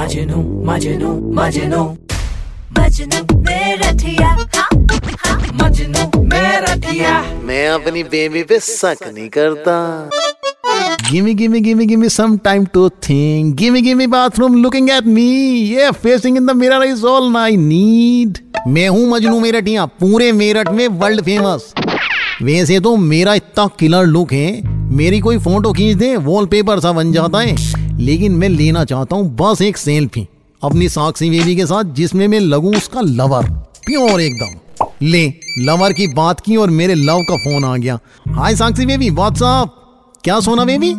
मजनू मजनू मजनू मजनू मेरठिया। मजनू मेरठिया। मैं अपनी बेबी पे शक नहीं करता। Gimme, gimme, gimme, gimme some time to think. Gimme, gimme bathroom looking at me. Yeah, facing in the mirror is all I need. मैं हूँ मजनू मेरठिया, पूरे मेरठ में वर्ल्ड फेमस। वैसे तो मेरा इतना किलर लुक है, मेरी कोई फोटो खींच दे वॉलपेपर सा बन जाता है, लेकिन मैं लेना चाहता हूँ बस एक सेल्फी अपनी साक्षी बेबी के साथ, जिसमें मैं लगूँ उसका लवर, प्योर एकदम। ले लवर की बात की और मेरे लव का फोन आ गया। Hi Sakshi baby, what's up. क्या सोना बेबी,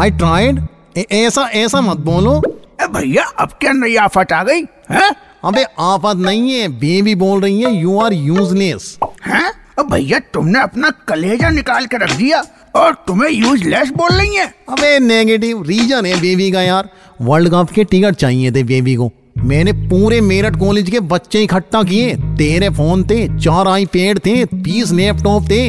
आई ट्राइड। ऐसा ऐसा मत बोलो भैया, अब क्या नई आफत आ गई है? अबे आफत नहीं है, बेबी बोल रही है यू आर यूजलेस। हैं भैया, तुमने अपना कलेजा निकाल के रख दिया और तुम्हें यूजलेस बोल रही है। अबे नेगेटिव रीजन है बेबी का यार, वर्ल्ड कप के टिकट चाहिए थे बेबी को। मैंने पूरे मेरठ कॉलेज के बच्चे इकट्ठा किए, तेरे फोन थे, 4 आईपैड थे, 20 लैपटॉप थे,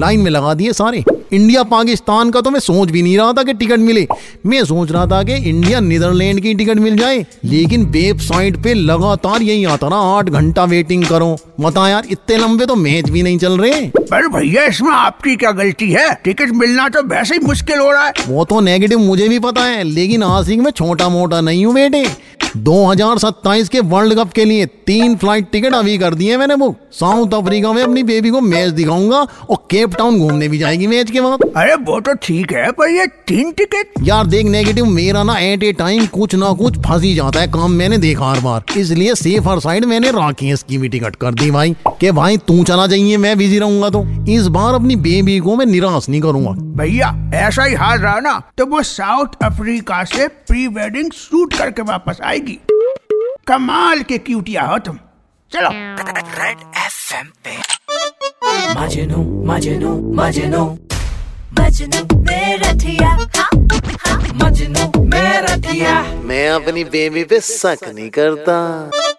लाइन में लगा दिए सारे। इंडिया पाकिस्तान का तो मैं सोच भी नहीं रहा था कि टिकट मिले, मैं सोच रहा था कि इंडिया नीदरलैंड की टिकट मिल जाए, लेकिन वेबसाइट पे लगातार यही आता ना, 8 घंटा वेटिंग करो। बता यार, इतने लंबे तो मैच भी नहीं चल रहे। पर भैया इसमें आपकी क्या गलती है, टिकट मिलना तो वैसे ही मुश्किल हो रहा है। वो तो नेगेटिव मुझे भी पता है, लेकिन आशिक में छोटा मोटा नहीं हूँ बेटे। 2027 के वर्ल्ड कप के लिए 3 फ्लाइट टिकट अभी कर दिए मैंने बुक। साउथ अफ्रीका में अपनी बेबी को मैच दिखाऊंगा और केप टाउन घूमने भी जाएगी मैच के बाद। अरे वो तो ठीक है, पर ये 3 टिकट यार देख नेगेटिव, मेरा ना एट ए टाइम कुछ ना कुछ फंस ही जाता है काम, मैंने देखा हर बार। इसलिए सेफ हर साइड मैंने राकेश की भी टिकट कर दी भाई, के भाई तू चला जाइए मैं बिजी रहूंगा। तो इस बार अपनी बेबी को मैं निराश नहीं करूंगा। भैया ऐसा ही हाल रहा ना तो वो साउथ अफ्रीका से प्री वेडिंग शूट करके वापस आएगी। कमाल के क्यूटिया हो तुम। चलो रेड एफएम पे मजनू मजनू मजनू मजनू मेरठिया। मजनू मेरठिया। मैं अपनी बेबी पे शक नहीं करता।